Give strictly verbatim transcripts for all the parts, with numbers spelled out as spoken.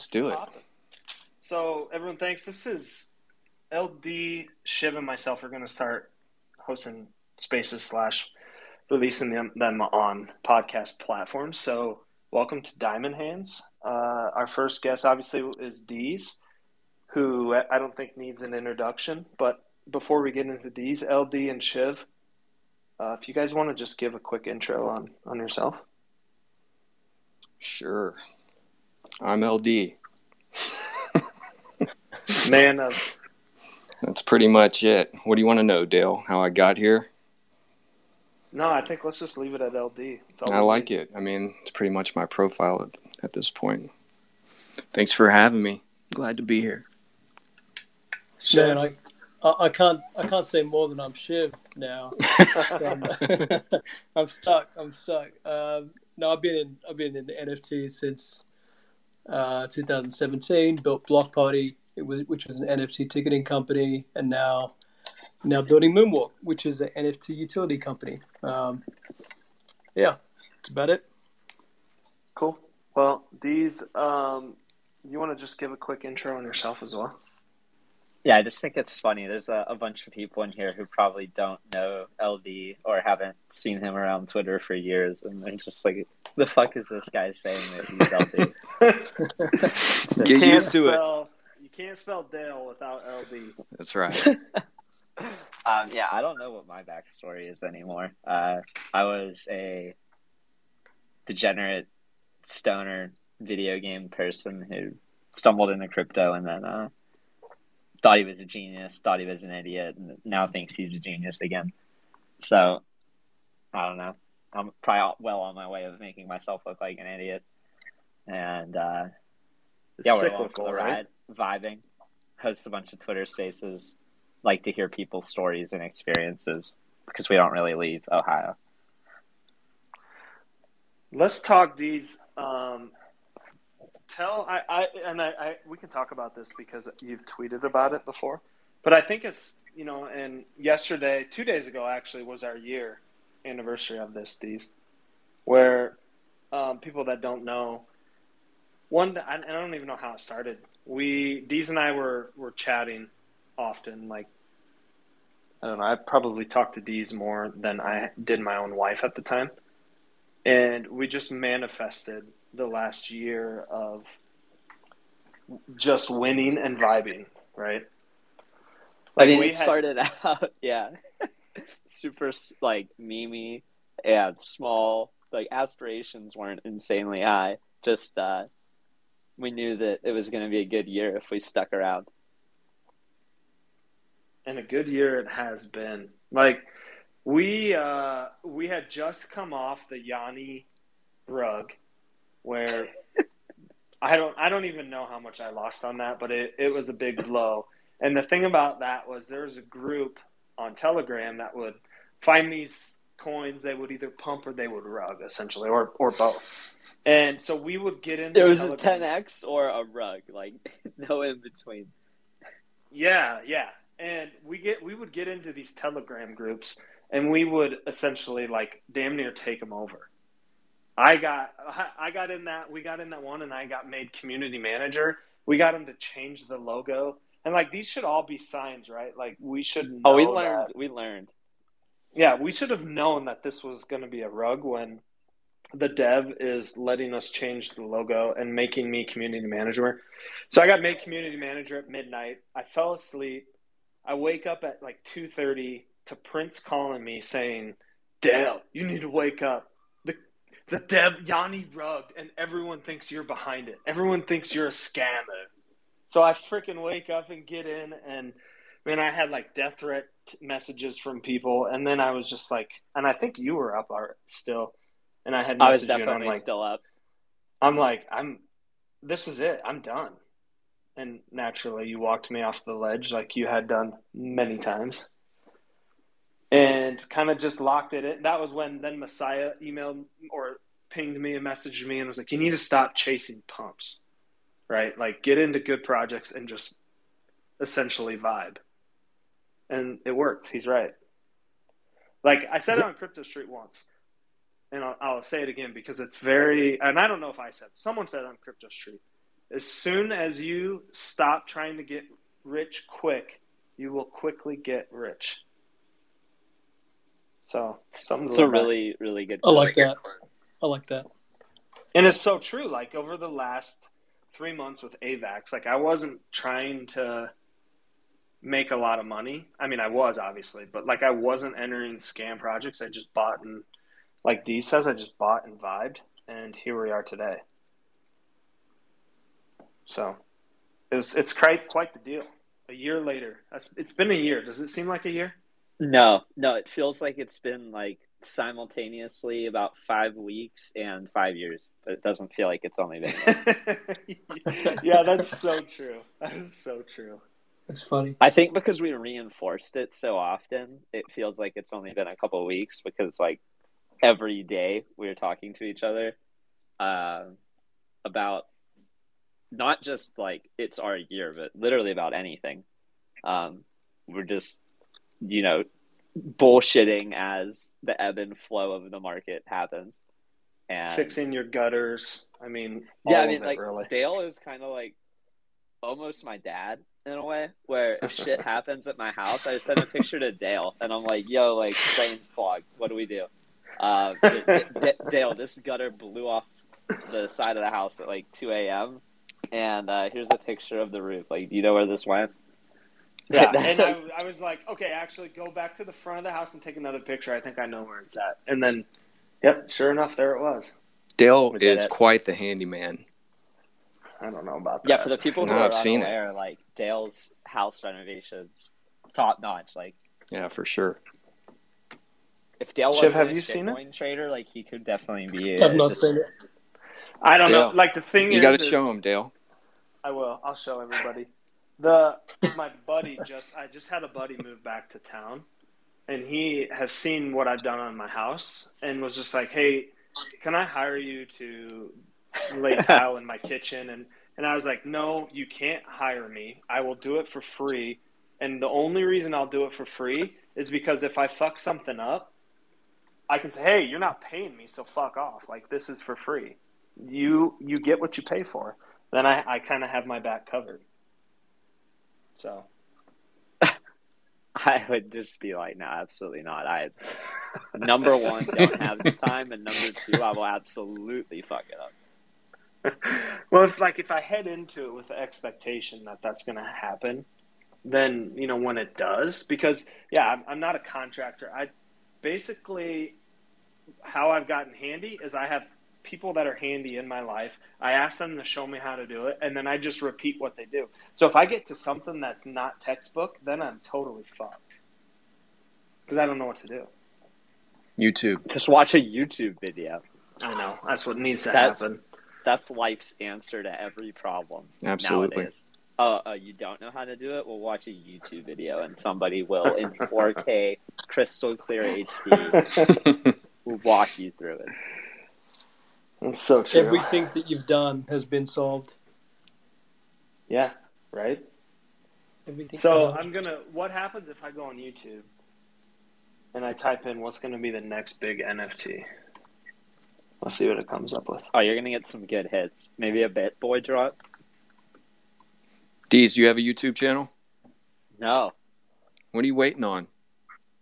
Let's do it. So everyone, thanks. This is L D, Shiv, and myself are going to start hosting spaces slash releasing them, them on podcast platforms. So welcome to Diamond Hands. Uh, our first guest, obviously, is Deeze, who I don't think needs an introduction. But before we get into Deeze, L D and Shiv, uh, if you guys want to just give a quick intro on, on yourself. Sure. I'm L D. Man of... That's pretty much it. What do you want to know, Dale? How I got here? No, I think let's just leave it at L D. I like it. I mean, it's pretty much my profile at, at this point. Thanks for having me. Glad to be here. Man, I, I, I can't I can't say more than I'm Shiv now. I'm stuck. I'm stuck. Um, no, I've been in I've been in N F T since uh, two thousand seventeen. Built Block Party, which was an N F T ticketing company, and now now building Moonwalk, which is an N F T utility company. Um, yeah, that's about it. Cool. Well, these, um, you want to just give a quick intro on yourself as well? Yeah, I just think it's funny. There's a, a bunch of people in here who probably don't know L D or haven't seen him around Twitter for years, and they're just like, the fuck is this guy saying that he's L D? So get used to spell- it. Can't spell Dale without L D. That's right. um, yeah, I don't know what my backstory is anymore. Uh, I was a degenerate stoner video game person who stumbled into crypto and then uh, thought he was a genius, thought he was an idiot, and now thinks he's a genius again. So, I don't know. I'm probably well on my way of making myself look like an idiot. And, uh, yeah, we're along for the ride. Right? Vibing, host a bunch of Twitter spaces, like to hear people's stories and experiences because we don't really leave Ohio. Let's talk these. Um, tell I, I and I, I we can talk about this because you've tweeted about it before, but I think it's you know. And yesterday, two days ago, actually, was our year anniversary of this. These where um, people that don't know one. I, I don't even know how it started. We, Deeze and I were, were chatting often, like, I don't know, I probably talked to Deeze more than I did my own wife at the time. And we just manifested the last year of just winning and vibing, right? Like I mean, we it had... started out, yeah, super, like, memey and small, like, aspirations weren't insanely high, just, uh, we knew that it was going to be a good year if we stuck around. And a good year it has been. Like, we uh, we had just come off the Yanni rug where I don't I don't even know how much I lost on that, but it, it was a big blow. And the thing about that was there was a group on Telegram that would find these coins they would either pump or they would rug, essentially, or, or both. And so we would get into. There was Telegrams. a ten X or a rug, like no in between. Yeah, yeah, and we get we would get into these Telegram groups, and we would essentially like damn near take them over. I got I got in that we got in that one, and I got made community manager. We got him to change the logo, and like these should all be signs, right? Like we should. Know oh, we learned. That. We learned. Yeah, we should have known that this was going to be a rug when. The dev is letting us change the logo and making me community manager. So I got made community manager at midnight. I fell asleep. I wake up at like two thirty to Prince calling me saying, Dale, you need to wake up. The the dev Yanni rugged and everyone thinks you're behind it. Everyone thinks you're a scammer. So I freaking wake up and get in and man, I had like death threat messages from people. And then I was just like, and I think you were up still. And I had messaged I was definitely you and I'm like, still up. I'm like, I'm, this is it. I'm done. And naturally, you walked me off the ledge like you had done many times. And kind of just locked it in. That was when then Messiah emailed or pinged me and messaged me and was like, you need to stop chasing pumps, right? Like get into good projects and just essentially vibe. And it worked. He's right. Like I said it on Crypto Street once. And I'll, I'll say it again because it's very – and I don't know if I said – someone said on Crypto Street As soon as you stop trying to get rich quick, you will quickly get rich. So it's a really, really good point. I like that. I like that. And it's so true. Like over the last three months with Avax, like I wasn't trying to make a lot of money. I mean, I was obviously, but like I wasn't entering scam projects. I just bought and, like Deeze says, I just bought and vibed. And here we are today. So it was, it's quite, quite the deal. A year later. That's, it's been a year. Does it seem like a year? No, no, it feels like it's been like simultaneously about five weeks and five years, but it doesn't feel like it's only been. Yeah, that's so true. That is so true. That's funny. I think because we reinforced it so often, it feels like it's only been a couple of weeks because like every day we were talking to each other uh, about not just like it's our year, but literally about anything. Um, we're just, you know, bullshitting as the ebb and flow of the market happens, and fixing your gutters. I mean, yeah, I mean, like really. Dale is kind of like almost my dad in a way, where if shit happens at my house, I send a picture to Dale, and I'm like, "Yo, like drain's clogged. What do we do?" Uh, D- D- Dale, this gutter blew off the side of the house at like two a.m. and uh, here's a picture of the roof. Like, do you know where this went? Yeah, and I, I was like, okay, actually go back to the front of the house and take another picture. I think I know where it's at. And then, yep, sure enough, there it was. Dale is it. Quite the handyman. I don't know about that. Yeah, for the people who no, are unaware, like, Dale's house renovations, top-notch. Like, yeah, for sure. If Dale was a shitcoin trader, like, he could definitely be a... I've not seen it. I don't Dale. know. Like, the thing you is... You got to show is, him, Dale. I will. I'll show everybody. The my buddy just I just had a buddy move back to town, and he has seen what I've done on my house and was just like, "Hey, can I hire you to lay tile in my kitchen?" And and I was like, "No, you can't hire me. I will do it for free. And the only reason I'll do it for free is because if I fuck something up, I can say, "Hey, you're not paying me, so fuck off. Like this is for free. You you get what you pay for." Then I, I kind of have my back covered. So I would just be like, no, absolutely not. I, number one, don't have the time. And number two, I will absolutely fuck it up. Well, it's like if I head into it with the expectation that that's going to happen, then, you know, when it does, because, yeah, I'm, I'm not a contractor. I basically how I've gotten handy is I have people that are handy in my life. I ask them to show me how to do it, and then I just repeat what they do. So if I get to something that's not textbook, then I'm totally fucked because I don't know what to do. YouTube. Just watch a YouTube video. I know. That's what needs to that's, happen. That's life's answer to every problem. Absolutely. Nowadays. Uh, uh, you don't know how to do it? Well, watch a YouTube video, and somebody will, in four K, crystal clear H D, will walk you through it. That's so true. Everything that you've done has been solved. Yeah, right? Everything so solved. I'm going to – what happens if I go on YouTube and I type in what's going to be the next big N F T? Let's see what it comes up with. Oh, you're going to get some good hits. Maybe a BitBoy drop. Deez, do you have a YouTube channel? No. What are you waiting on?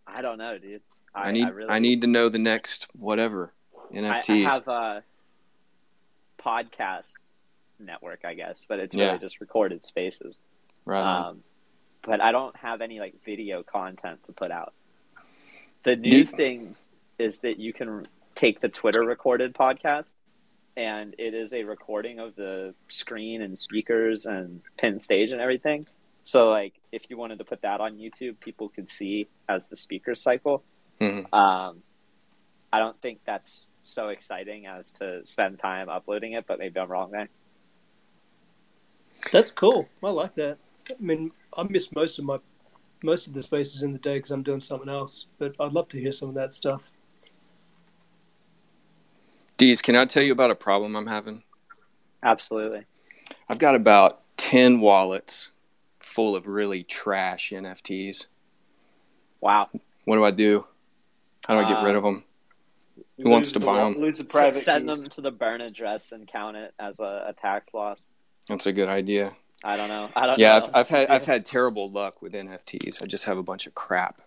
I don't know, dude. I, I, need, I, really I need to know the next whatever N F T. I, I have a – podcast network, I guess, but it's really yeah. just recorded spaces. Right. Um, but I don't have any like video content to put out. The new Deep. thing is that you can take the Twitter recorded podcast, and it is a recording of the screen and speakers and pin stage and everything. So like if you wanted to put that on YouTube, people could see as the speaker cycle. Mm-hmm. Um, I don't think that's so exciting as to spend time uploading it, but maybe I'm wrong there. That's cool. I like that. I mean, I miss most of my most of the spaces in the day because I'm doing something else, but I'd love to hear some of that stuff. Deez, can I tell you about a problem I'm having? Absolutely. I've got about ten wallets full of really trash N F Ts. Wow. What do I do? How do I get uh, rid of them? Who lose wants to buy them? Lose the private Send keys. Them to the burn address and count it as a, a tax loss. That's a good idea. I don't know. I don't. Yeah, know. I've, I've had I've had terrible luck with N F Ts. I just have a bunch of crap.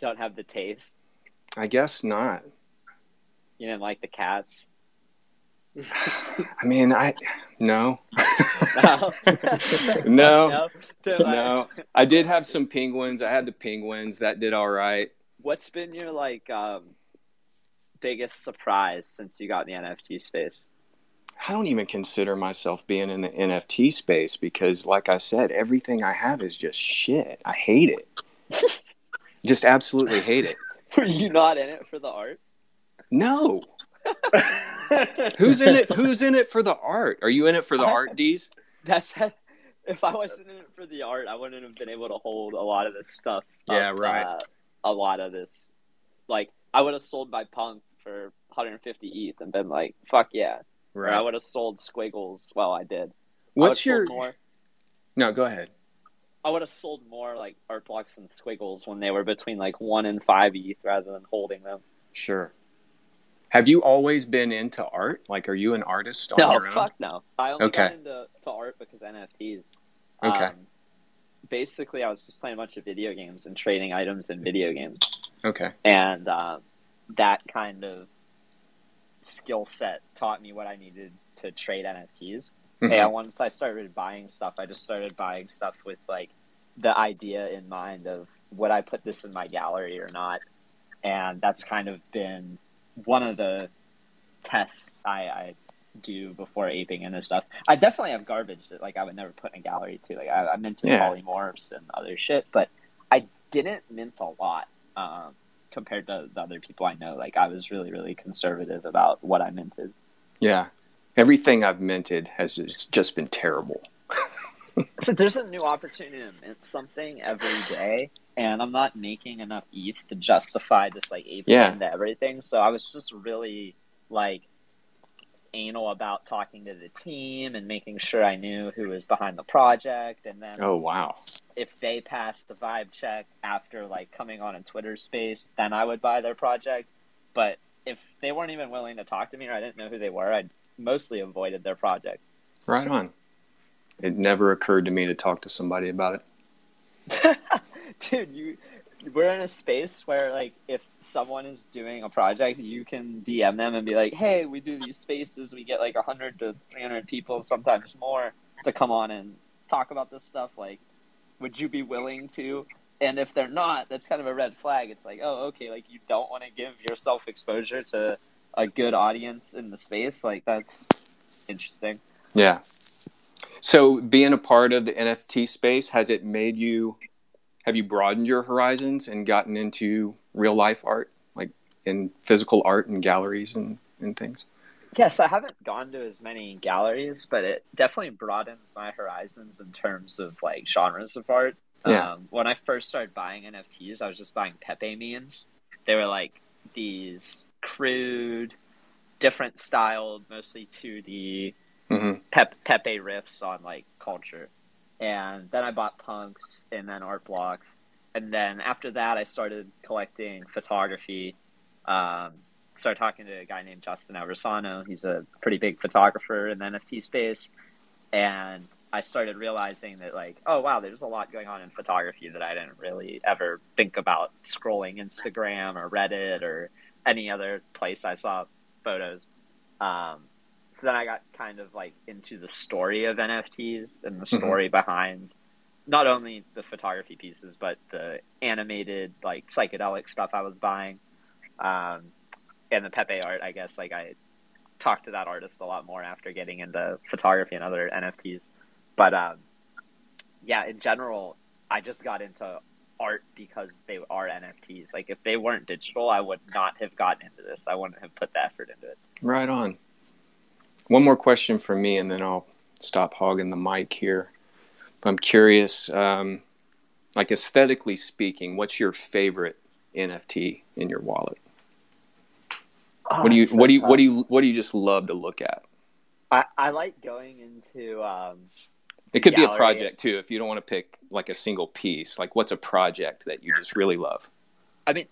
Don't have the taste. I guess not. You didn't like the cats. I mean, I no, no, no, no. no. I did have some penguins. I had the penguins that did all right. What's been your like um, biggest surprise since you got in the N F T space? I don't even consider myself being in the N F T space because, like I said, everything I have is just shit. I hate it. Just absolutely hate it. Were you not in it for the art? No. Who's in it? Who's in it for the art? Are you in it for the I, art, Deez? That's if I wasn't in it for the art, I wouldn't have been able to hold a lot of this stuff. Yeah, up, right. Uh, a lot of this, like I would have sold my punk for one hundred fifty E T H and been like, "Fuck yeah!" Right. Or I would have sold Squiggles. Well, I did. What's I your? More. No, go ahead. I would have sold more like Art Blocks and Squiggles when they were between like one and five E T H rather than holding them. Sure. Have you always been into art? Like, are you an artist on no, your own? No, fuck no. I only okay. got into to art because N F Ts. Okay. Um, basically, I was just playing a bunch of video games and trading items in video games. Okay. And uh, that kind of skill set taught me what I needed to trade N F Ts. Mm-hmm. And once I started buying stuff, I just started buying stuff with, like, the idea in mind of would I put this in my gallery or not. And that's kind of been one of the tests I, I do before aping into stuff. I definitely have garbage that like I would never put in a gallery too. Like I, I minted yeah. polymorphs and other shit, but I didn't mint a lot um, compared to the other people I know. Like I was really, really conservative about what I minted. Yeah. Everything I've minted has just, just been terrible. So there's a new opportunity to mint something every day. And I'm not making enough E T H to justify this, like, aping yeah. into everything. So I was just really, like, anal about talking to the team and making sure I knew who was behind the project. And then oh, wow. if they passed the vibe check after, like, coming on a Twitter space, then I would buy their project. But if they weren't even willing to talk to me or I didn't know who they were, I mostly avoided their project. Right on. It never occurred to me to talk to somebody about it. Dude, you, we're in a space where, like, if someone is doing a project, you can D M them and be like, hey, we do these spaces. We get, like, one hundred to three hundred people, sometimes more, to come on and talk about this stuff. Like, would you be willing to? And if they're not, that's kind of a red flag. It's like, oh, okay, like, you don't want to give yourself exposure to a good audience in the space. Like, that's interesting. Yeah. So being a part of the N F T space, has it made you... Have you broadened your horizons and gotten into real life art, like in physical art and galleries and, and things? Yes, I haven't gone to as many galleries, but it definitely broadened my horizons in terms of like genres of art. Yeah. Um, when I first started buying N F Ts, I was just buying Pepe memes. They were like these crude, different styled, mostly two D mm-hmm. Pe- Pepe riffs on like culture. And then I bought Punks and then Art Blocks. And then after that, I started collecting photography. Um, started talking to a guy named Justin Aversano. He's a pretty big photographer in the N F T space. And I started realizing that, like, oh, wow, there's a lot going on in photography that I didn't really ever think about scrolling Instagram or Reddit or any other place I saw photos. Um So then I got kind of like into the story of N F Ts and the story mm-hmm. behind not only the photography pieces, but the animated like psychedelic stuff I was buying um, and the Pepe art. I guess like I talked to that artist a lot more after getting into photography and other N F Ts. But um, yeah, in general, I just got into art because they are N F Ts. Like if they weren't digital, I would not have gotten into this. I wouldn't have put the effort into it. Right on. One more question for me, and then I'll stop hogging the mic here. But I'm curious, um, like aesthetically speaking, what's your favorite N F T in your wallet? Oh, what do you, so what do you, tough. what do you, what do you just love to look at? I, I like going into. Um, it could gallery. be a project too, if you don't want to pick like a single piece. Like, what's a project that you just really love? I mean,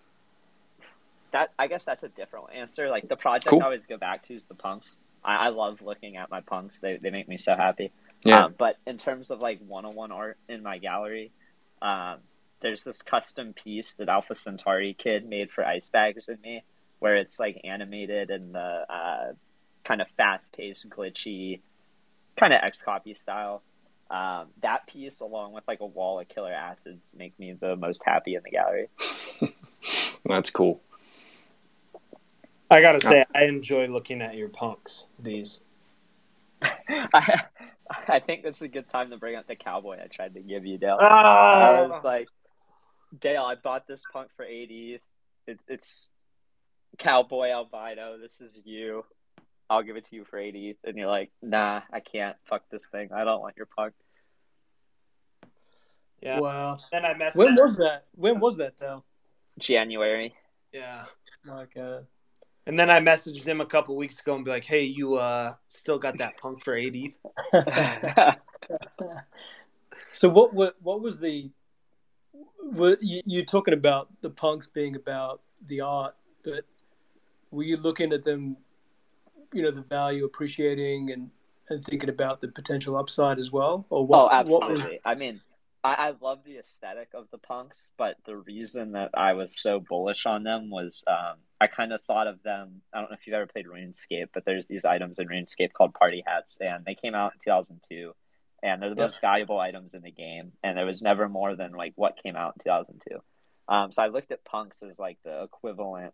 that I guess that's a different answer. Like the project cool. I always go back to is the Punks. I, I love looking at my punks. They they make me so happy. Yeah. Um, but in terms of like one-on-one art in my gallery, um, there's this custom piece that Alpha Centauri Kid made for Ice Bags and me, where it's like animated in the uh, kind of fast-paced, glitchy, kind of X-Copy style. Um, that piece, along with like a wall of killer acids, make me the most happy in the gallery. That's cool. I gotta say, I enjoy looking at your punks. These. I, I think this is a good time to bring up the cowboy I tried to give you, Dale. Ah! I was like, Dale, I bought this punk for eighty. It, it's cowboy albino. This is you. I'll give it to you for eighty, and you're like, nah, I can't. Fuck this thing. I don't want your punk. Yeah. Wow. Then I messed. When up. was that? When was that though? January. Yeah. Like. Uh... And then I messaged him a couple weeks ago and be like, "Hey, you uh, still got that punk for eighty?" So what? What? What was the? What you, you're talking about the punks being about the art, but were you looking at them? You know, the value appreciating and, and thinking about the potential upside as well? Or what, oh, absolutely. What was... I mean, I, I love the aesthetic of the punks, but the reason that I was so bullish on them was um, I kind of thought of them. I don't know if you've ever played RuneScape, but there's these items in RuneScape called Party Hats, and they came out in two thousand two, and they're the yeah. most valuable items in the game, and there was never more than, like, what came out in two thousand two. Um, so I looked at punks as, like, the equivalent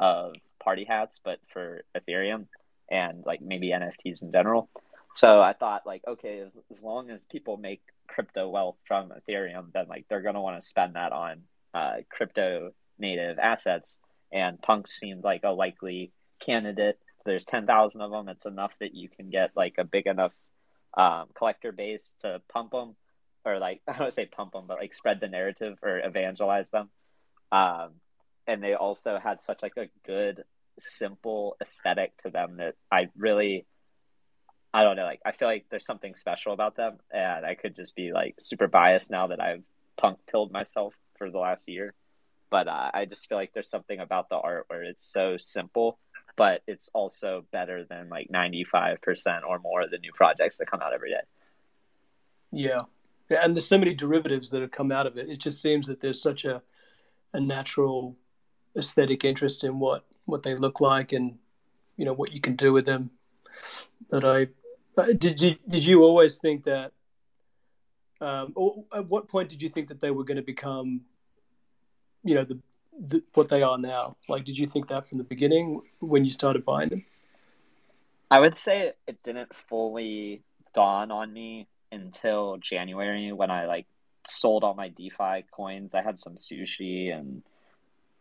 of Party Hats, but for Ethereum. And like maybe N F Ts in general. So I thought like, okay, as, as long as people make crypto wealth from Ethereum, then like they're going to want to spend that on uh, crypto native assets. And punks seemed like a likely candidate. There's ten thousand of them. It's enough that you can get like a big enough um, collector base to pump them, or like, I don't say pump them, but like spread the narrative or evangelize them. Um, and they also had such like a good, simple aesthetic to them that I really, I don't know, like I feel like there's something special about them, and I could just be like super biased now that I've punk pilled myself for the last year, but uh, I just feel like there's something about the art where it's so simple, but it's also better than like ninety-five percent or more of the new projects that come out every day. Yeah. Yeah, and there's so many derivatives that have come out of it. It just seems that there's such a a natural aesthetic interest in what what they look like and, you know, what you can do with them. That I, did you, did you always think that, um, or at what point did you think that they were going to become, you know, the, the, what they are now? Like, did you think that from the beginning when you started buying them? I would say it didn't fully dawn on me until January when I like sold all my DeFi coins. I had some sushi and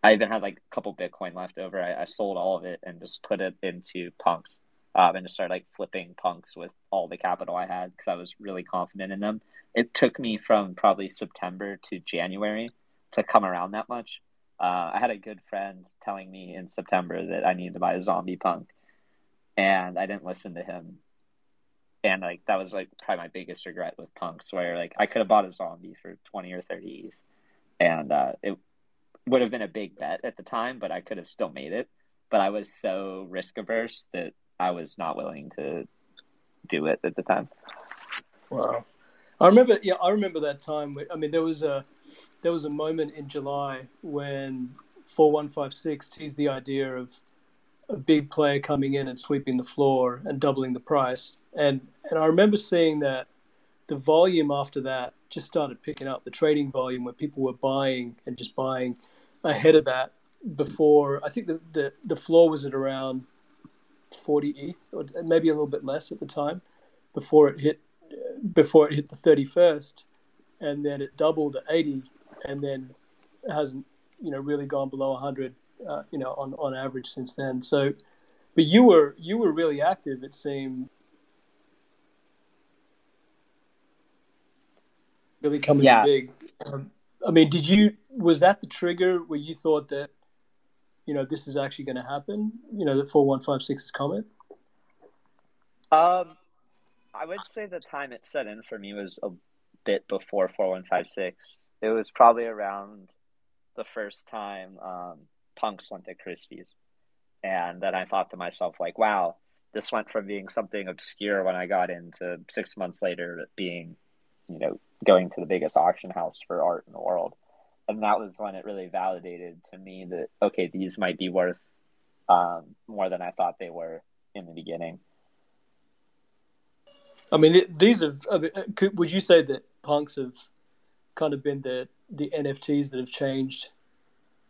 I even had like a couple Bitcoin left over. I, I sold all of it and just put it into punks um, and just started like flipping punks with all the capital I had because I was really confident in them. It took me from probably September to January to come around that much. Uh, I had a good friend telling me in September that I needed to buy a zombie punk, and I didn't listen to him. And like that was like probably my biggest regret with punks, where like I could have bought a zombie for twenty or thirty E T H, and uh, it would have been a big bet at the time, but I could have still made it. But I was so risk averse that I was not willing to do it at the time. Wow. I remember, yeah, I remember that time. I mean, there was a, there was a moment in July when four one five six teased the idea of a big player coming in and sweeping the floor and doubling the price. And, and I remember seeing that the volume after that just started picking up, the trading volume where people were buying and just buying ahead of that before. I think the, the, the floor was at around forty E T H or maybe a little bit less at the time before it hit before it hit the thirty-first, and then it doubled to eighty, and then it hasn't, you know, really gone below one hundred uh, you know, on, on average since then. So, but you were you were really active, it seemed. Really coming yeah. big. Um, I mean, did you, was that the trigger where you thought that, you know, this is actually going to happen? You know, the four one five six is coming? Um, I would say the time it set in for me was a bit before four one five six. It was probably around the first time um, Punks went to Christie's. And then I thought to myself, like, wow, This went from being something obscure when I got into six months later to being, you know, going to the biggest auction house for art in the world. And that was when it really validated to me that, okay, these might be worth um, more than I thought they were in the beginning. I mean, these have, I mean, could, would you say that punks have kind of been the, the N F Ts that have changed,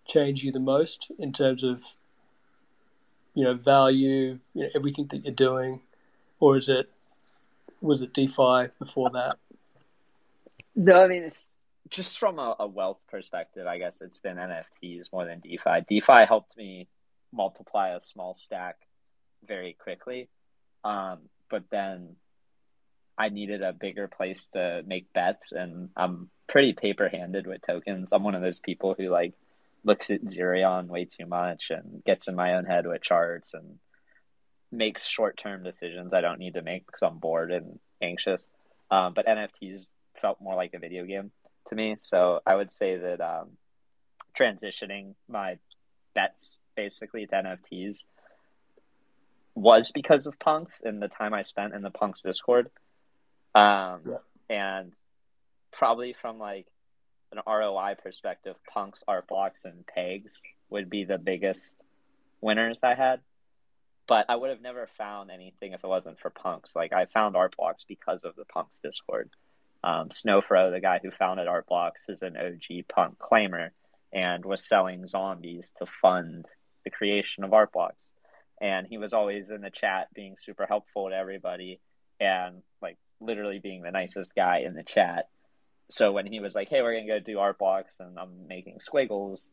changed you the most in terms of, you know, value, you know, everything that you're doing, or is it, was it DeFi before that? No, I mean, it's just from a, a wealth perspective, I guess it's been N F Ts more than DeFi. DeFi helped me multiply a small stack very quickly. Um, but then I needed a bigger place to make bets, and I'm pretty paper-handed with tokens. I'm one of those people who like looks at Xerion way too much and gets in my own head with charts and makes short-term decisions I don't need to make because I'm bored and anxious. Um, but N F Ts felt more like a video game to me. So I would say that um, transitioning my bets basically to N F Ts was because of Punks and the time I spent in the Punks Discord. Um, yeah. And probably from like an R O I perspective, Punks, Art Blocks, and Pegs would be the biggest winners I had. But I would have never found anything if it wasn't for Punks. Like I found Art Blocks because of the Punks Discord. Um, Snowfro, the guy who founded Art Blocks, is an O G punk claimer and was selling zombies to fund the creation of Art Blocks. And he was always in the chat being super helpful to everybody and like literally being the nicest guy in the chat. So when he was like, hey, we're going to go do Art Blocks and I'm making Squiggles,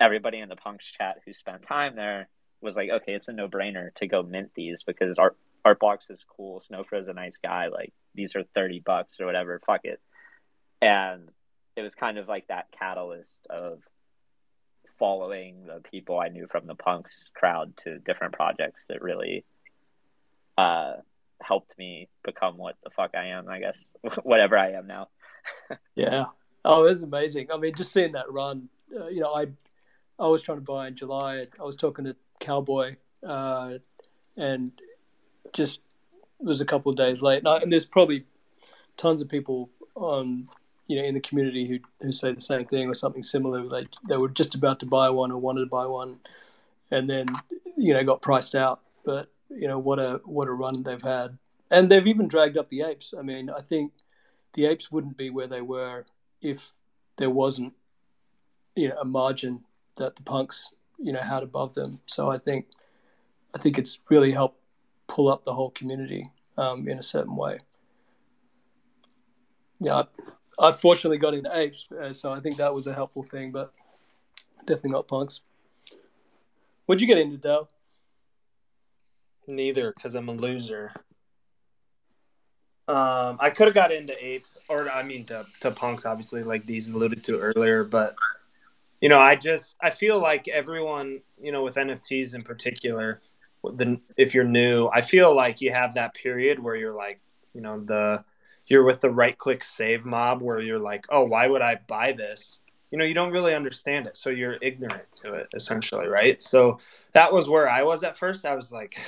everybody in the Punks chat who spent time there was like, okay, it's a no-brainer to go mint these because Art, Art Blocks is cool. Snowfro's a nice guy. Like, these are thirty bucks or whatever. Fuck it. And it was kind of like that catalyst of following the people I knew from the Punks crowd to different projects that really uh, helped me become what the fuck I am, I guess, whatever I am now. Yeah. Oh, it was amazing. I mean, just seeing that run, uh, you know, I I was trying to buy in July. I was talking to Cowboy uh, and just was a couple of days late. And, I, and there's probably tons of people on, you know, in the community who, who say the same thing or something similar. Like they were just about to buy one or wanted to buy one and then, you know, got priced out. But, you know, what a what a run they've had. And they've even dragged up the apes. I mean, I think the apes wouldn't be where they were if there wasn't, you know, a margin that the punks, you know, had above them. So I think I think it's really helped pull up the whole community um, in a certain way. Yeah, I, I fortunately got into apes, so I think that was a helpful thing, but definitely not punks. What'd you get into, Dale? Neither, because I'm a loser. Um, I could have got into apes, or I mean to, to punks, obviously, like Deeze alluded to earlier. But you know, I just I feel like everyone, you know, with N F Ts in particular, the, if you're new, I feel like you have that period where you're like, you know, the you're with the right-click save mob, where you're like, oh, why would I buy this? You know, you don't really understand it, so you're ignorant to it, essentially, right? So that was where I was at first. I was like.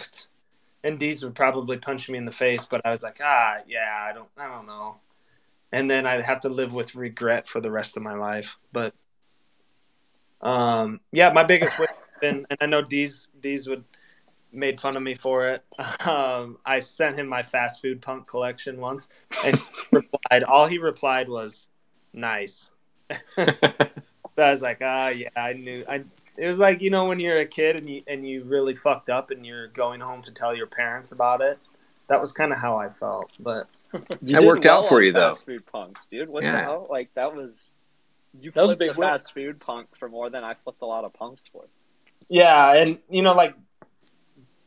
And Deeze would probably punch me in the face, but I was like, ah, yeah, I don't, I don't know. And then I'd have to live with regret for the rest of my life. But, um, yeah, my biggest win, and, and I know Deeze, Deeze would made fun of me for it. Um, I sent him my fast food punk collection once, and he replied. All he replied was, "Nice." So I was like, ah, yeah, I knew, I. It was like, you know, when you're a kid and you and you really fucked up and you're going home to tell your parents about it. That was kind of how I felt, but it worked well out for you though. Fast food punks, dude. What yeah. the hell? Like that was you that flipped was a big fast food punk for more than I flipped a lot of punks for. Yeah, and you know, like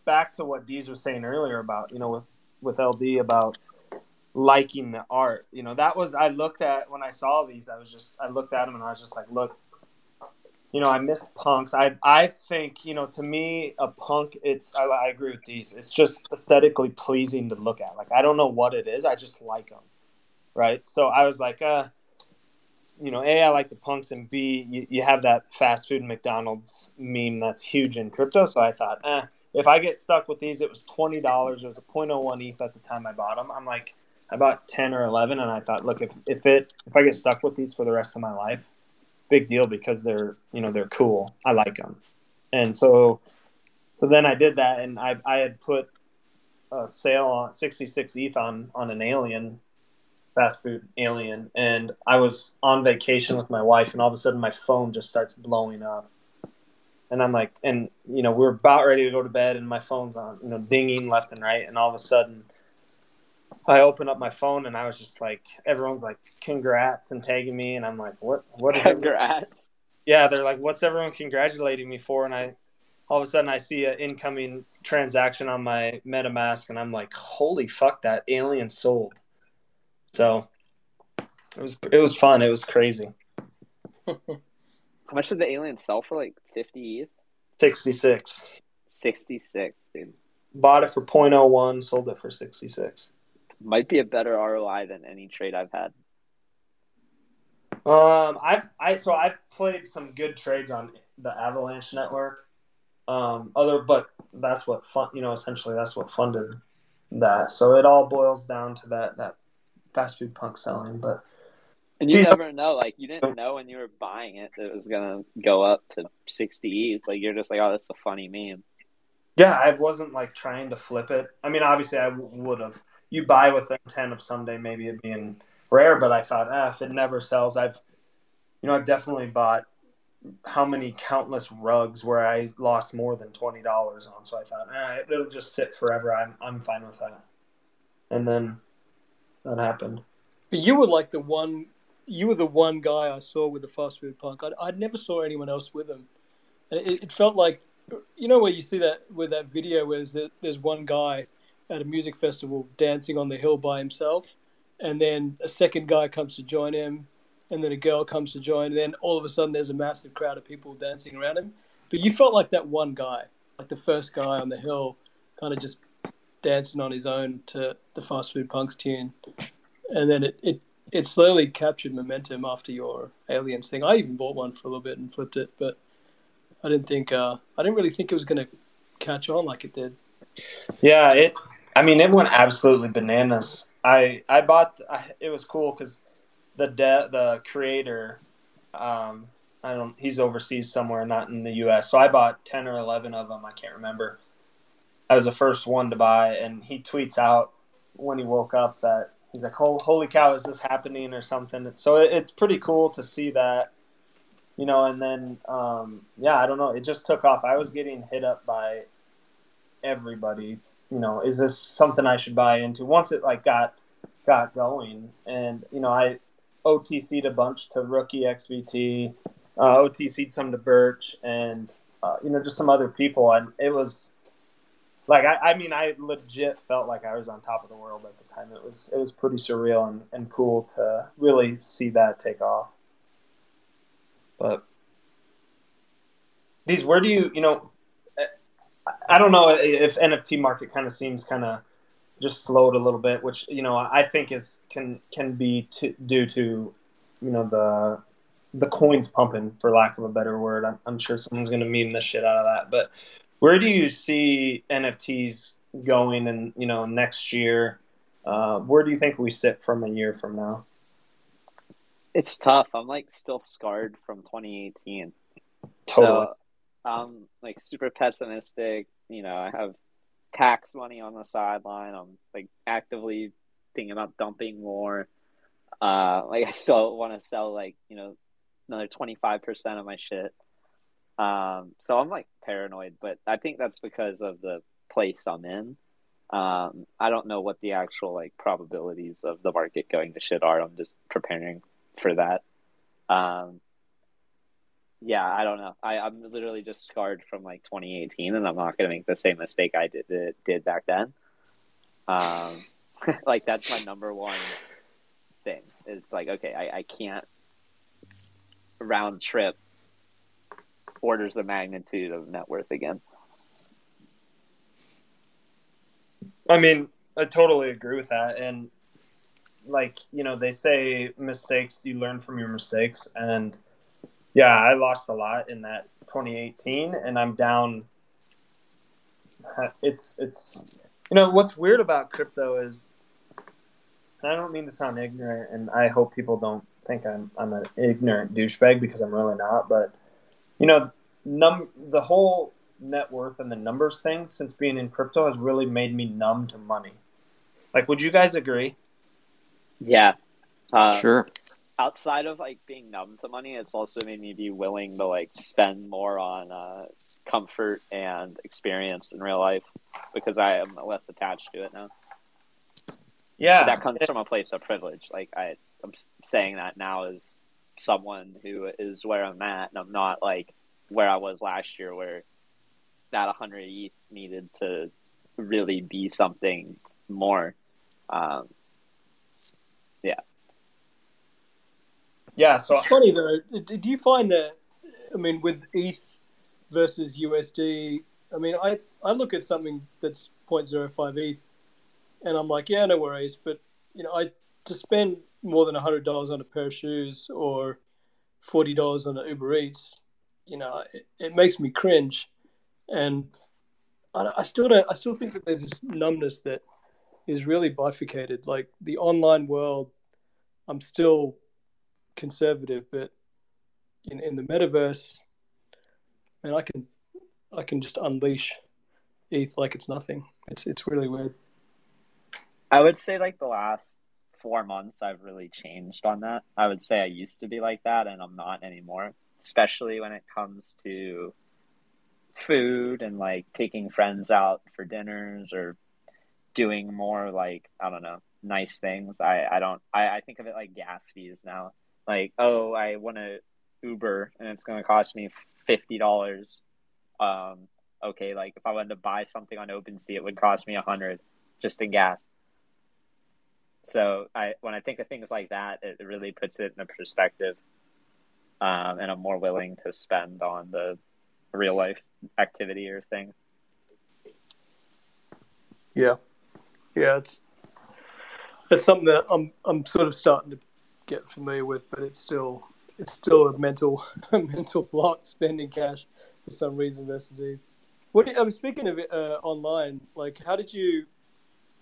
back to what Deeze was saying earlier about, you know, with with L D about liking the art. You know, that was I looked at when I saw these. I was just I looked at them and I was just like, look. You know, I miss punks. I I think, you know, to me, a punk, it's, I, I agree with these. It's just aesthetically pleasing to look at. Like, I don't know what it is. I just like them, right? So I was like, uh, you know, A, I like the punks, and B, you, you have that fast food McDonald's meme that's huge in crypto. So I thought, eh, if I get stuck with these, it was twenty dollars. It was a zero point zero one E T H at the time I bought them. I'm like, I bought ten or eleven, and I thought, look, if if it if I get stuck with these for the rest of my life, big deal, because they're, you know, they're cool. I like them. And so so then I did that, and I I had put a sale on sixty-six E T H on on an alien, fast food alien, and I was on vacation with my wife, and all of a sudden my phone just starts blowing up. And I'm like, and, you know, we're about ready to go to bed, and my phone's on, you know, dinging left and right. And all of a sudden I open up my phone, and I was just like, everyone's like, congrats, and tagging me. And I'm like, what, what is congrats? Yeah. They're like, what's everyone congratulating me for? And I, all of a sudden I see an incoming transaction on my MetaMask, and I'm like, holy fuck, that alien sold. So it was, it was fun. It was crazy. How much did the alien sell for? Like fifty E T H? sixty-six. sixty-six, dude. Bought it for zero point zero one, sold it for sixty-six. Might be a better R O I than any trade I've had. Um, I've I so I've played some good trades on the Avalanche network. Um, other but that's what fun, you know, essentially that's what funded that. So it all boils down to that that fast food punk selling, but. And you never know, like, you didn't know when you were buying it that it was going to go up to sixty E T H. Like, you're just like, oh, that's a funny meme. Yeah, I wasn't, like, trying to flip it. I mean, obviously, I w- would have. You buy with the intent of someday maybe it being rare, but I thought, ah, if it never sells, I've, you know, I've definitely bought how many countless rugs where I lost more than twenty dollars on. So I thought, ah, it'll just sit forever. I'm, I'm fine with that. And then that happened. But you were, like, the one... You were the one guy I saw with the fast food punk. I I never saw anyone else with him. It, it felt like, you know, where you see that with that video where there's, there's one guy at a music festival dancing on the hill by himself, and then a second guy comes to join him, and then a girl comes to join, and then all of a sudden there's a massive crowd of people dancing around him. But you felt like that one guy, like the first guy on the hill, kind of just dancing on his own to the fast food punks tune, and then it. it It slowly captured momentum after your aliens thing. I even bought one for a little bit and flipped it, but I didn't think uh, I didn't really think it was going to catch on like it did. Yeah, it. I mean, it went absolutely bananas. I I bought. I, it was cool because the de- the creator, um, I don't. He's overseas somewhere, not in the U S. So I bought ten or eleven of them. I can't remember. I was the first one to buy, and he tweets out when he woke up that. He's like, oh, holy cow, is this happening or something? So it, it's pretty cool to see that, you know, and then, um, yeah, I don't know. It just took off. I was getting hit up by everybody, you know, is this something I should buy into? Once it, like, got got going, and, you know, I O T C'd a bunch to Rookie X V T, uh, O T C'd some to Birch, and, uh, you know, just some other people, and it was... Like, I, I mean, I legit felt like I was on top of the world at the time. It was it was pretty surreal and, and cool to really see that take off. But, these, where do you, you know, I don't know if N F T market kind of seems kind of just slowed a little bit, which, you know, I think is can can be to, due to, you know, the the coins pumping, for lack of a better word. I'm, I'm sure someone's going to meme the shit out of that, but... Where do you see N F Ts going in, you know, next year? Uh, where do you think we sit from a year from now? It's tough. I'm, like, still scarred from twenty eighteen. Totally. So I'm, like, super pessimistic. You know, I have tax money on the sideline. I'm, like, actively thinking about dumping more. Uh, like, I still want to sell, like, you know, another twenty-five percent of my shit. Um, so I'm, like, paranoid, but I think that's because of the place I'm in. Um, I don't know what the actual, like, probabilities of the market going to shit are. I'm just preparing for that. Um, yeah, I don't know. I, I'm literally just scarred from, like, twenty eighteen, and I'm not going to make the same mistake I did, did, did back then. Um, like, that's my number one thing. It's like, okay, I, I can't round trip orders the magnitude of net worth again. I mean, I totally agree with that. And, like, you know, they say mistakes, you learn from your mistakes. And, yeah, I lost a lot in that twenty eighteen, and I'm down it's it's you know what's weird about crypto is, and I don't mean to sound ignorant, and I hope people don't think I'm I'm an ignorant douchebag, because I'm really not, but you know num the whole net worth and the numbers thing since being in crypto has really made me numb to money. Like, would you guys agree? Yeah. Uh, sure. Outside of like being numb to money, it's also made me be willing to like spend more on uh, comfort and experience in real life, because I am less attached to it now. Yeah, but that comes it, from a place of privilege. Like I, I'm saying that now as someone who is where I'm at, and I'm not like where I was last year, where that one hundred E T H needed to really be something more. Um, yeah. Yeah, so it's funny though. Do you find that, I mean, with E T H versus U S D, I mean, I, I look at something that's zero point zero five E T H and I'm like, yeah, no worries. But, you know, I to spend more than one hundred dollars on a pair of shoes or forty dollars on an Uber Eats, you know, it, it makes me cringe. And I, I still don't, I still think that there's this numbness that is really bifurcated. Like the online world, I'm still conservative, but in, in the metaverse, and I can I can just unleash E T H like it's nothing. It's it's really weird. I would say like the last four months I've really changed on that. I would say I used to be like that, and I'm not anymore, especially when it comes to food and like taking friends out for dinners or doing more like, I don't know, nice things. I, I don't I, I think of it like gas fees now. Like, oh, I want to Uber, and it's going to cost me fifty dollars. Um, okay, like if I wanted to buy something on OpenSea, it would cost me one hundred dollars just in gas. So I, when I think of things like that, it really puts it in a perspective, um, and I'm more willing to spend on the real life activity or thing. Yeah, yeah, it's it's something that I'm I'm sort of starting to get familiar with, but it's still it's still a mental a mental block, spending cash for some reason versus E T H. What I'm speaking of uh, online, like how did you?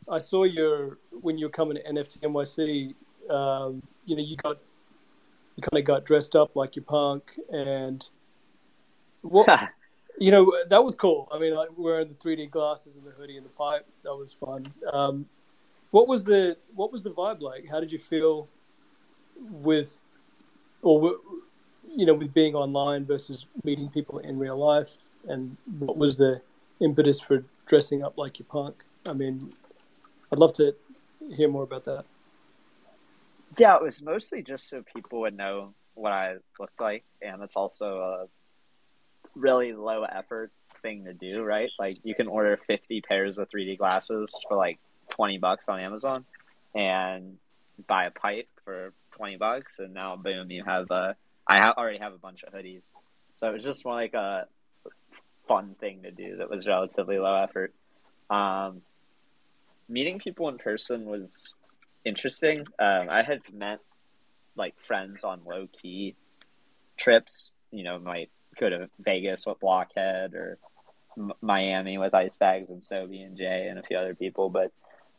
I saw your when you were coming to N F T N Y C, um, you know, you got you kind of got dressed up like your punk, and what you know that was cool. I mean, like wearing the three D glasses and the hoodie and the pipe, that was fun. Um, what was the what was the vibe like? How did you feel with, or you know, with being online versus meeting people in real life, and what was the impetus for dressing up like your punk? I mean, I'd love to hear more about that. Yeah, it was mostly just so people would know what I looked like, and it's also a really low effort thing to do, right? Like you can order fifty pairs of three D glasses for like twenty bucks on Amazon, and buy a pipe for twenty bucks, and now boom, you have a I ha- already have a bunch of hoodies. So it was just more like a fun thing to do that was relatively low effort. Um meeting people in person was interesting. um I had met like friends on low-key trips, you know, might go to Vegas with Blockhead, or M- Miami with Ice Bags and Sobe and Jay and a few other people, but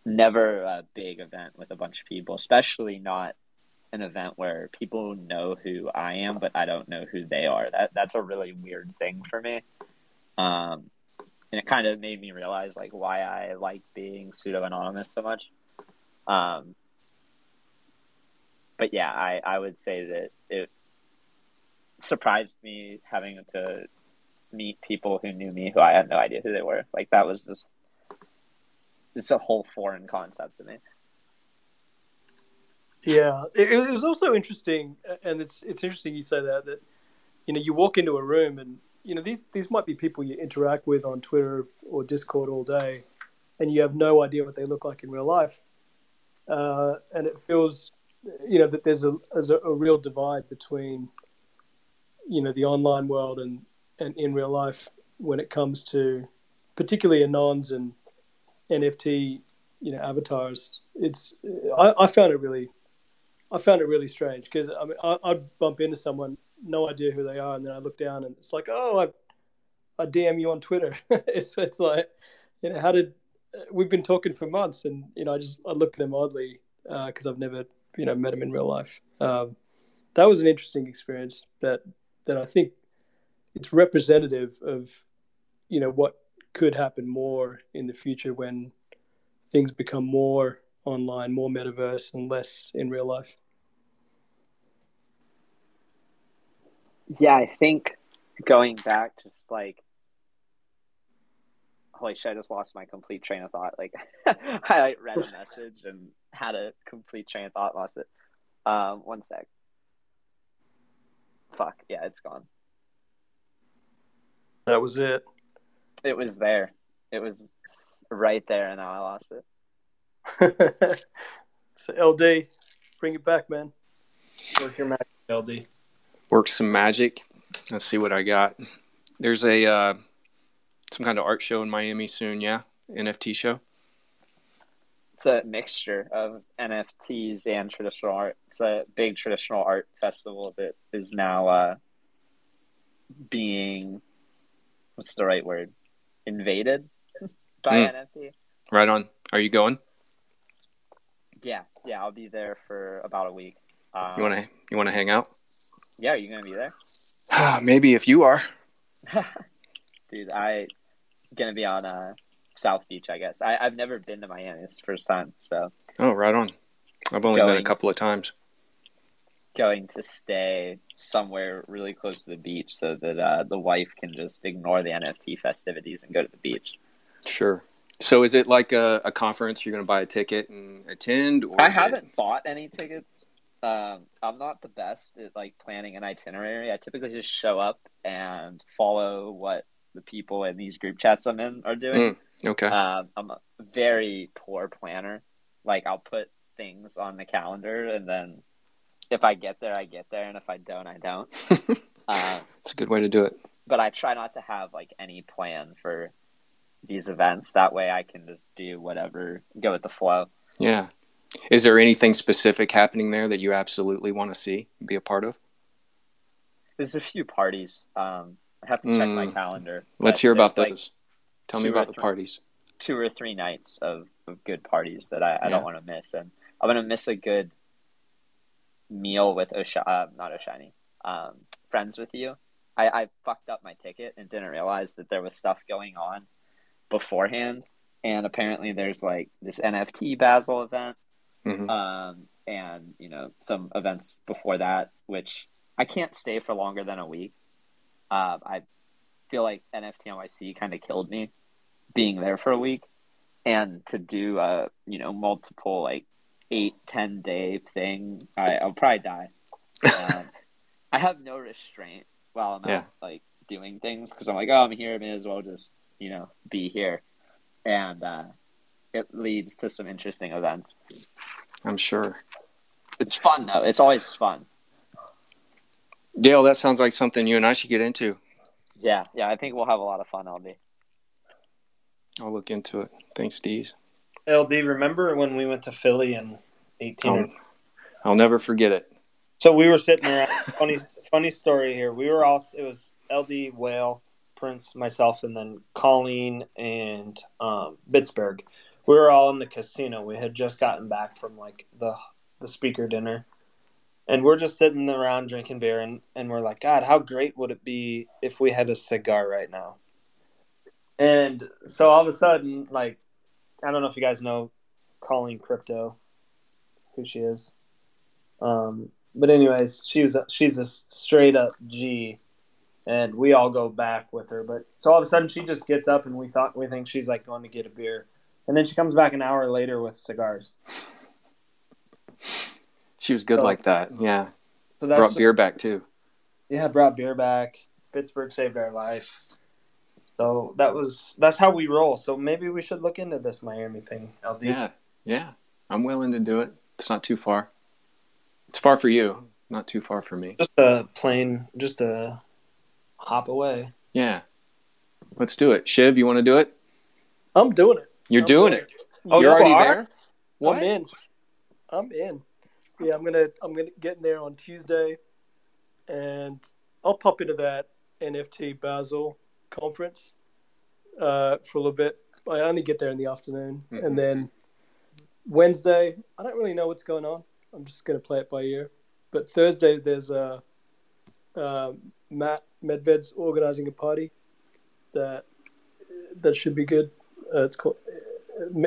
never a big event with a bunch of people, especially not an event where people know who I am, but I don't know who they are. That That's a really weird thing for me. Um, and it kind of made me realize like why I like being pseudo-anonymous so much. Um, but yeah, I, I would say that it surprised me having to meet people who knew me, who I had no idea who they were. Like that was just It's a whole foreign concept to me. Yeah, it, it was also interesting, and it's it's interesting you say that. That you know, you walk into a room, and you know these these might be people you interact with on Twitter or Discord all day, and you have no idea what they look like in real life, uh, and it feels you know that there's a there's a, a real divide between you know the online world and and in real life when it comes to particularly anons and N F T, you know, avatars. It's I, I found it really, I found it really strange because I mean I, I'd bump into someone, no idea who they are, and then I look down and it's like, oh, I, I D M you on Twitter. it's it's like, you know, how did we've been talking for months, and you know, I just I look at him oddly because uh, I've never you know met him in real life. Um, that was an interesting experience that that I think it's representative of you know what could happen more in the future when things become more online, more metaverse, and less in real life. Yeah, I think going back, just like, holy shit, I just lost my complete train of thought. Like, I like, read a message and had a complete train of thought, lost it. Um, one sec. Fuck, yeah, it's gone. That was it. It was there. It was right there, and now I lost it. So, L D, bring it back, man. Work your magic, L D. Work some magic. Let's see what I got. There's a uh, some kind of art show in Miami soon, yeah? N F T show. It's a mixture of N F Ts and traditional art. It's a big traditional art festival that is now uh, being, what's the right word? Invaded by mm. N F T. Right on. Are you going? Yeah. Yeah, I'll be there for about a week. Um, you want to you want to hang out? Yeah, are you going to be there? Maybe if you are. Dude, I'm going to be on uh, South Beach, I guess. I, I've never been to Miami. It's the first time. So. Oh, right on. I've only been a couple to, of times. Going to stay somewhere really close to the beach so that uh, the wife can just ignore the N F T festivities and go to the beach. Sure. So is it like a, a conference you're going to buy a ticket and attend? Or I haven't it... bought any tickets. Um, I'm not the best at like planning an itinerary. I typically just show up and follow what the people in these group chats I'm in are doing. Mm, okay. Um, I'm a very poor planner. Like I'll put things on the calendar and then if I get there, I get there. And if I don't, I don't. um, it's a good way to do it. But I try not to have like any plan for these events. That way I can just do whatever, go with the flow. Yeah. Is there anything specific happening there that you absolutely want to see and be a part of? There's a few parties. Um, I have to check mm. my calendar. Let's hear about like those. Tell me about the three, parties. Two or three nights of, of good parties that I, I yeah. don't want to miss. And I'm going to miss a good meal with Oshani, uh, not Oshani, um, Friends With You. I, I fucked up my ticket and didn't realize that there was stuff going on beforehand. And apparently there's like this N F T Basel event. Mm-hmm. Um, and, you know, some events before that, which I can't stay for longer than a week. Uh, I feel like N F T N Y C kind of killed me being there for a week. And to do, a, you know, multiple like eight, ten day thing, I, I'll probably die. Um, I have no restraint while I'm yeah. out like doing things because I'm like, oh, I'm here. May as well just, you know, be here. And, uh. It leads to some interesting events. I'm sure. It's fun, though. It's always fun. Dale, that sounds like something you and I should get into. Yeah, yeah. I think we'll have a lot of fun, L D. I'll look into it. Thanks, Deeze. L D, remember when we went to Philly in eighteen? I'll, I'll never forget it. So we were sitting there. funny, funny story here. We were all. It was L D, Whale, Prince, myself, and then Colleen and um, Bitsberg. We were all in the casino. We had just gotten back from like the the speaker dinner, and we're just sitting around drinking beer, and, and we're like, God, how great would it be if we had a cigar right now? And so all of a sudden, like, I don't know if you guys know Colleen Crypto, who she is, um, but anyways, she was she's a straight up G. And we all go back with her, but so all of a sudden she just gets up, and we thought we think she's like going to get a beer. And then she comes back an hour later with cigars. She was good so, like that. Yeah. So that's brought beer back too. Yeah. Brought beer back. Pittsburgh saved our life. So that was, that's how we roll. So maybe we should look into this Miami thing, L D. Yeah. Yeah. I'm willing to do it. It's not too far. It's far for you. Not too far for me. Just a plane, just a hop away. Yeah. Let's do it. Shiv, you want to do it? I'm doing it. You're I'm doing it. it. Oh, You're already are? there. What? I'm in. I'm in. Yeah, I'm gonna. I'm gonna get in there on Tuesday, and I'll pop into that N F T Basel conference uh, for a little bit. I only get there in the afternoon. Mm-hmm. And then Wednesday, I don't really know what's going on. I'm just going to play it by ear. But Thursday, there's a, uh, Matt Medved's organizing a party that that should be good. Uh, it's called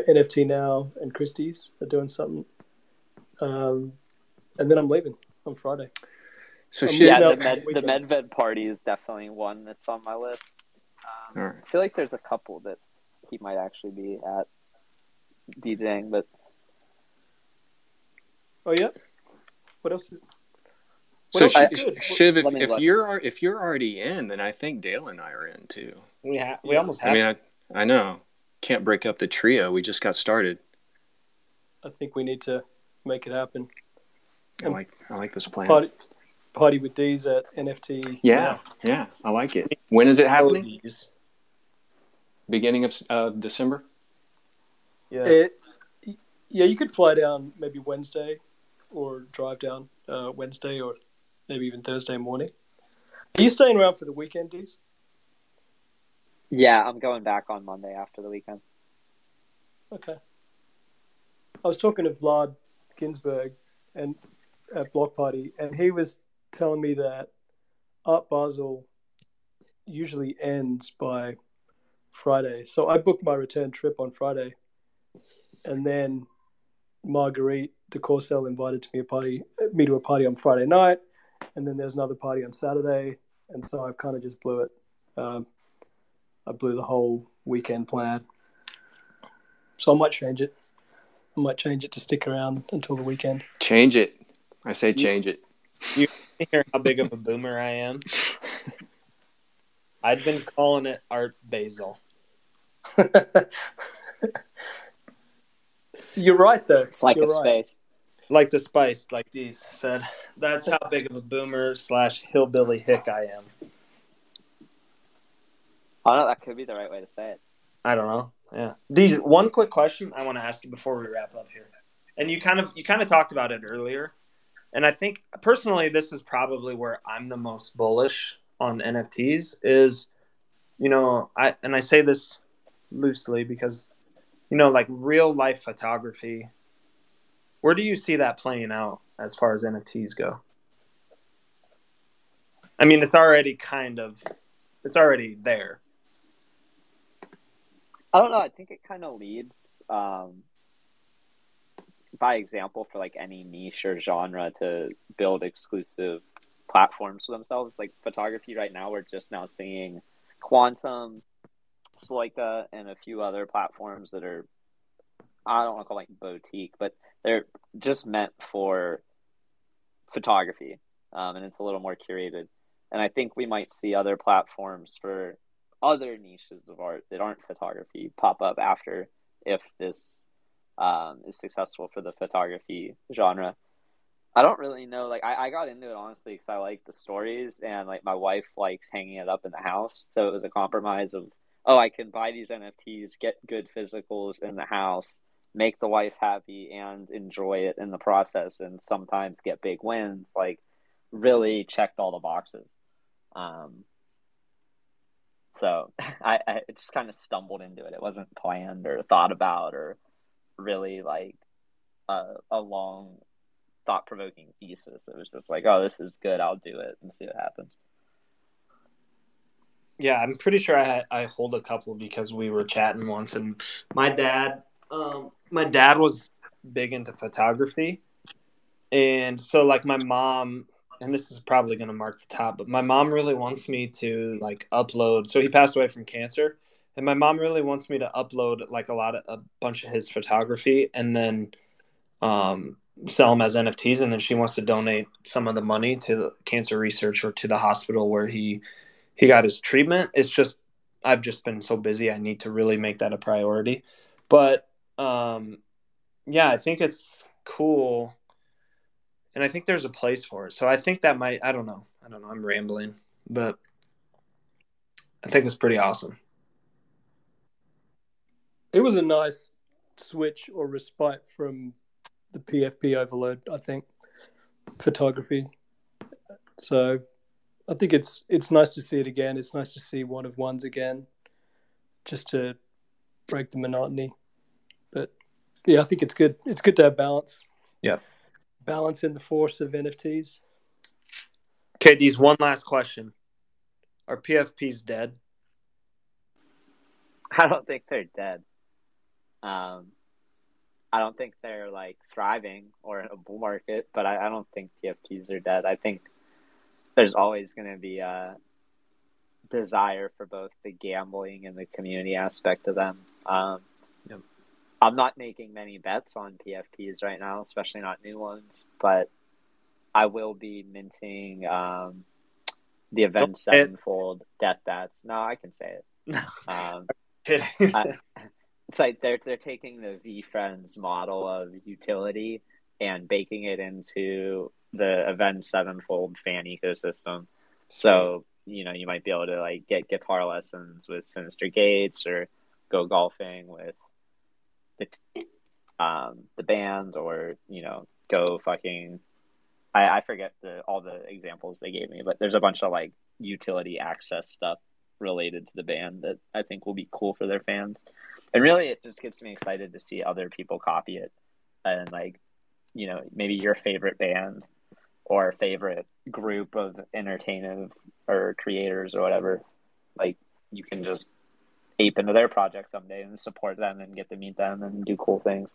N F T Now, and Christie's are doing something. Um, and then I'm leaving on Friday. So I'm yeah, the, Med, the Medved party is definitely one that's on my list. Um, right. I feel like there's a couple that he might actually be at DJing, but oh yeah, what else? Is... What so else I, Shiv, if, if you're if you're already in, then I think Dale and I are in too. We ha- we yeah. almost have. I mean, I, I know. Can't break up the trio. We just got started. I think we need to make it happen. I like I like this plan. Party, party with Deeze at N F T. Yeah, yeah, yeah, I like it. When is it happening? Beginning of uh, December. Yeah. It, yeah, you could fly down maybe Wednesday, or drive down uh, Wednesday, or maybe even Thursday morning. Are you staying around for the weekend, Deeze? Yeah, I'm going back on Monday after the weekend. Okay. I was talking to Vlad Ginsberg and at Block Party, and he was telling me that Art Basel usually ends by Friday. So I booked my return trip on Friday, and then Marguerite de Courcelles invited to me a party, me to a party on Friday night, and then there's another party on Saturday, and so I kind of just blew it. Um, I blew the whole weekend plan. So I might change it. I might change it to stick around until the weekend. Change it. I say change you, it. You hear how big of a boomer I am? I've been calling it Art Basel. You're right, though. It's like You're a right. space. Like the spice, like Deeze said. That's how big of a boomer slash hillbilly hick I am. I don't know, that could be the right way to say it. I don't know. Yeah. Deeze, one quick question I want to ask you before we wrap up here. And you kind of you kind of talked about it earlier. And I think personally this is probably where I'm the most bullish on N F Ts is, you know, I and I say this loosely because, you know, like real life photography, where do you see that playing out as far as N F Ts go? I mean, it's already kind of it's already there. I don't know. I think it kind of leads um, by example for like any niche or genre to build exclusive platforms for themselves. Like photography right now, we're just now seeing Quantum, Sloika, and a few other platforms that are, I don't want to call it like boutique, but they're just meant for photography. Um, and it's a little more curated. And I think we might see other platforms for other niches of art that aren't photography pop up after if this um, is successful for the photography genre. I don't really know. Like I, I got into it honestly because I like the stories and like my wife likes hanging it up in the house. So it was a compromise of, oh, I can buy these N F Ts, get good physicals in the house, make the wife happy and enjoy it in the process and sometimes get big wins. Like really checked all the boxes. Um, So I, I just kind of stumbled into it. It wasn't planned or thought about or really like a, a long thought-provoking thesis. It was just like, oh, this is good. I'll do it and see what happens. Yeah, I'm pretty sure I, I hold a couple because we were chatting once. And my dad, um, my dad was big into photography. And so like my mom... and this is probably going to mark the top, but my mom really wants me to like upload. So he passed away from cancer and my mom really wants me to upload like a lot of a bunch of his photography and then um, sell them as N F Ts. And then she wants to donate some of the money to the cancer research or to the hospital where he, he got his treatment. It's just, I've just been so busy. I need to really make that a priority, but um, yeah, I think it's cool. And I think there's a place for it. So I think that might, I don't know. I don't know. I'm rambling, but I think it's pretty awesome. It was a nice switch or respite from the P F P overload, I think, photography. So I think it's it's nice to see it again. It's nice to see one of ones again, just to break the monotony. But yeah, I think it's good. It's good to have balance. Yeah, balance in the force of N F Ts. Okay, Deeze, one last question: are P F Ps dead? I don't think they're dead. Um, I don't think they're like thriving or in a bull market, but I, I don't think P F Ps are dead. I think there's always going to be a desire for both the gambling and the community aspect of them. Um, yep. I'm not making many bets on P F Ps right now, especially not new ones, but I will be minting um, the Avenged Sevenfold death bats. No, I can say it. No. Um, I, it's like they're they're taking the V Friends model of utility and baking it into the Avenged Sevenfold fan ecosystem. So, you know, you might be able to like get guitar lessons with Sinister Gates or go golfing with the t- um the band, or, you know, go fucking I, I forget the all the examples they gave me, but there's a bunch of like utility access stuff related to the band that I think will be cool for their fans. And really it just gets me excited to see other people copy it, and like, you know, maybe your favorite band or favorite group of entertainers or creators or whatever, like you can just ape into their project someday and support them and get to meet them and do cool things.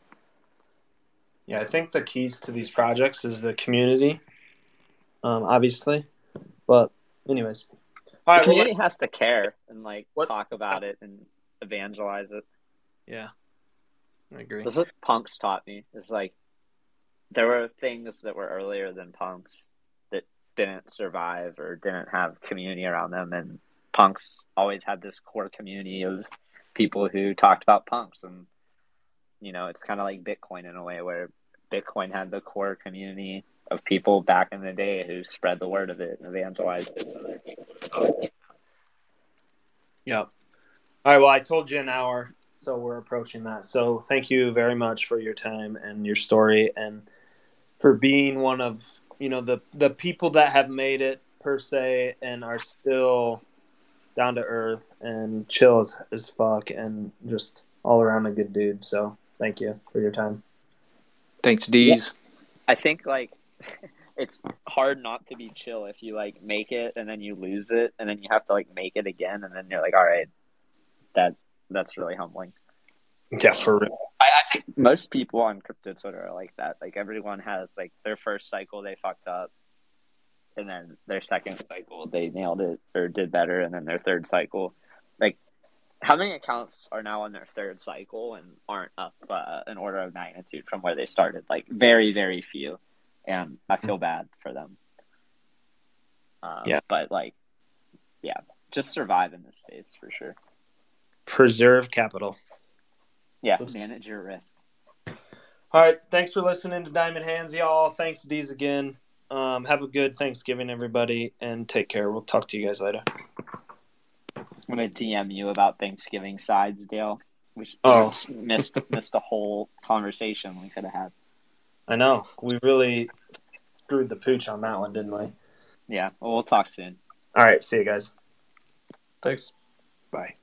Yeah, I think the keys to these projects is the community, um, obviously. But anyways, all right, the community well, has to care and like what? talk about it and evangelize it. Yeah, I agree. This is what Punks taught me. It's like there were things that were earlier than Punks that didn't survive or didn't have community around them, and Punks always had this core community of people who talked about Punks. And, you know, it's kind of like Bitcoin in a way, where Bitcoin had the core community of people back in the day who spread the word of it and evangelized it. Yep. All right, well, I told you an hour, so we're approaching that. So thank you very much for your time and your story, and for being one of, you know, the, the people that have made it per se and are still down to earth and chill as, as fuck and just all around a good dude. So thank you for your time. Thanks, Deeze. Yeah. I think, like, it's hard not to be chill if you, like, make it and then you lose it and then you have to, like, make it again, and then you're like, all right, that that's really humbling. Yeah, for real. I, I think most people on crypto Twitter are like that. Like, everyone has, like, their first cycle they fucked up, and then their second cycle they nailed it or did better, and then their third cycle. Like, how many accounts are now on their third cycle and aren't up uh, an order of magnitude from where they started? Like, very, very few. And I feel bad for them. Um, yeah. But, like, yeah, just survive in this space for sure. Preserve capital. Yeah, manage your risk. All right, thanks for listening to Diamond Hands, y'all. Thanks, Deeze, again. Um, have a good Thanksgiving, everybody, and take care. We'll talk to you guys later. I'm going to D M you about Thanksgiving sides, Dale. We oh. missed missed a whole conversation we could have had. I know. We really screwed the pooch on that one, didn't we? Yeah. Well, we'll talk soon. All right. See you guys. Thanks. Bye.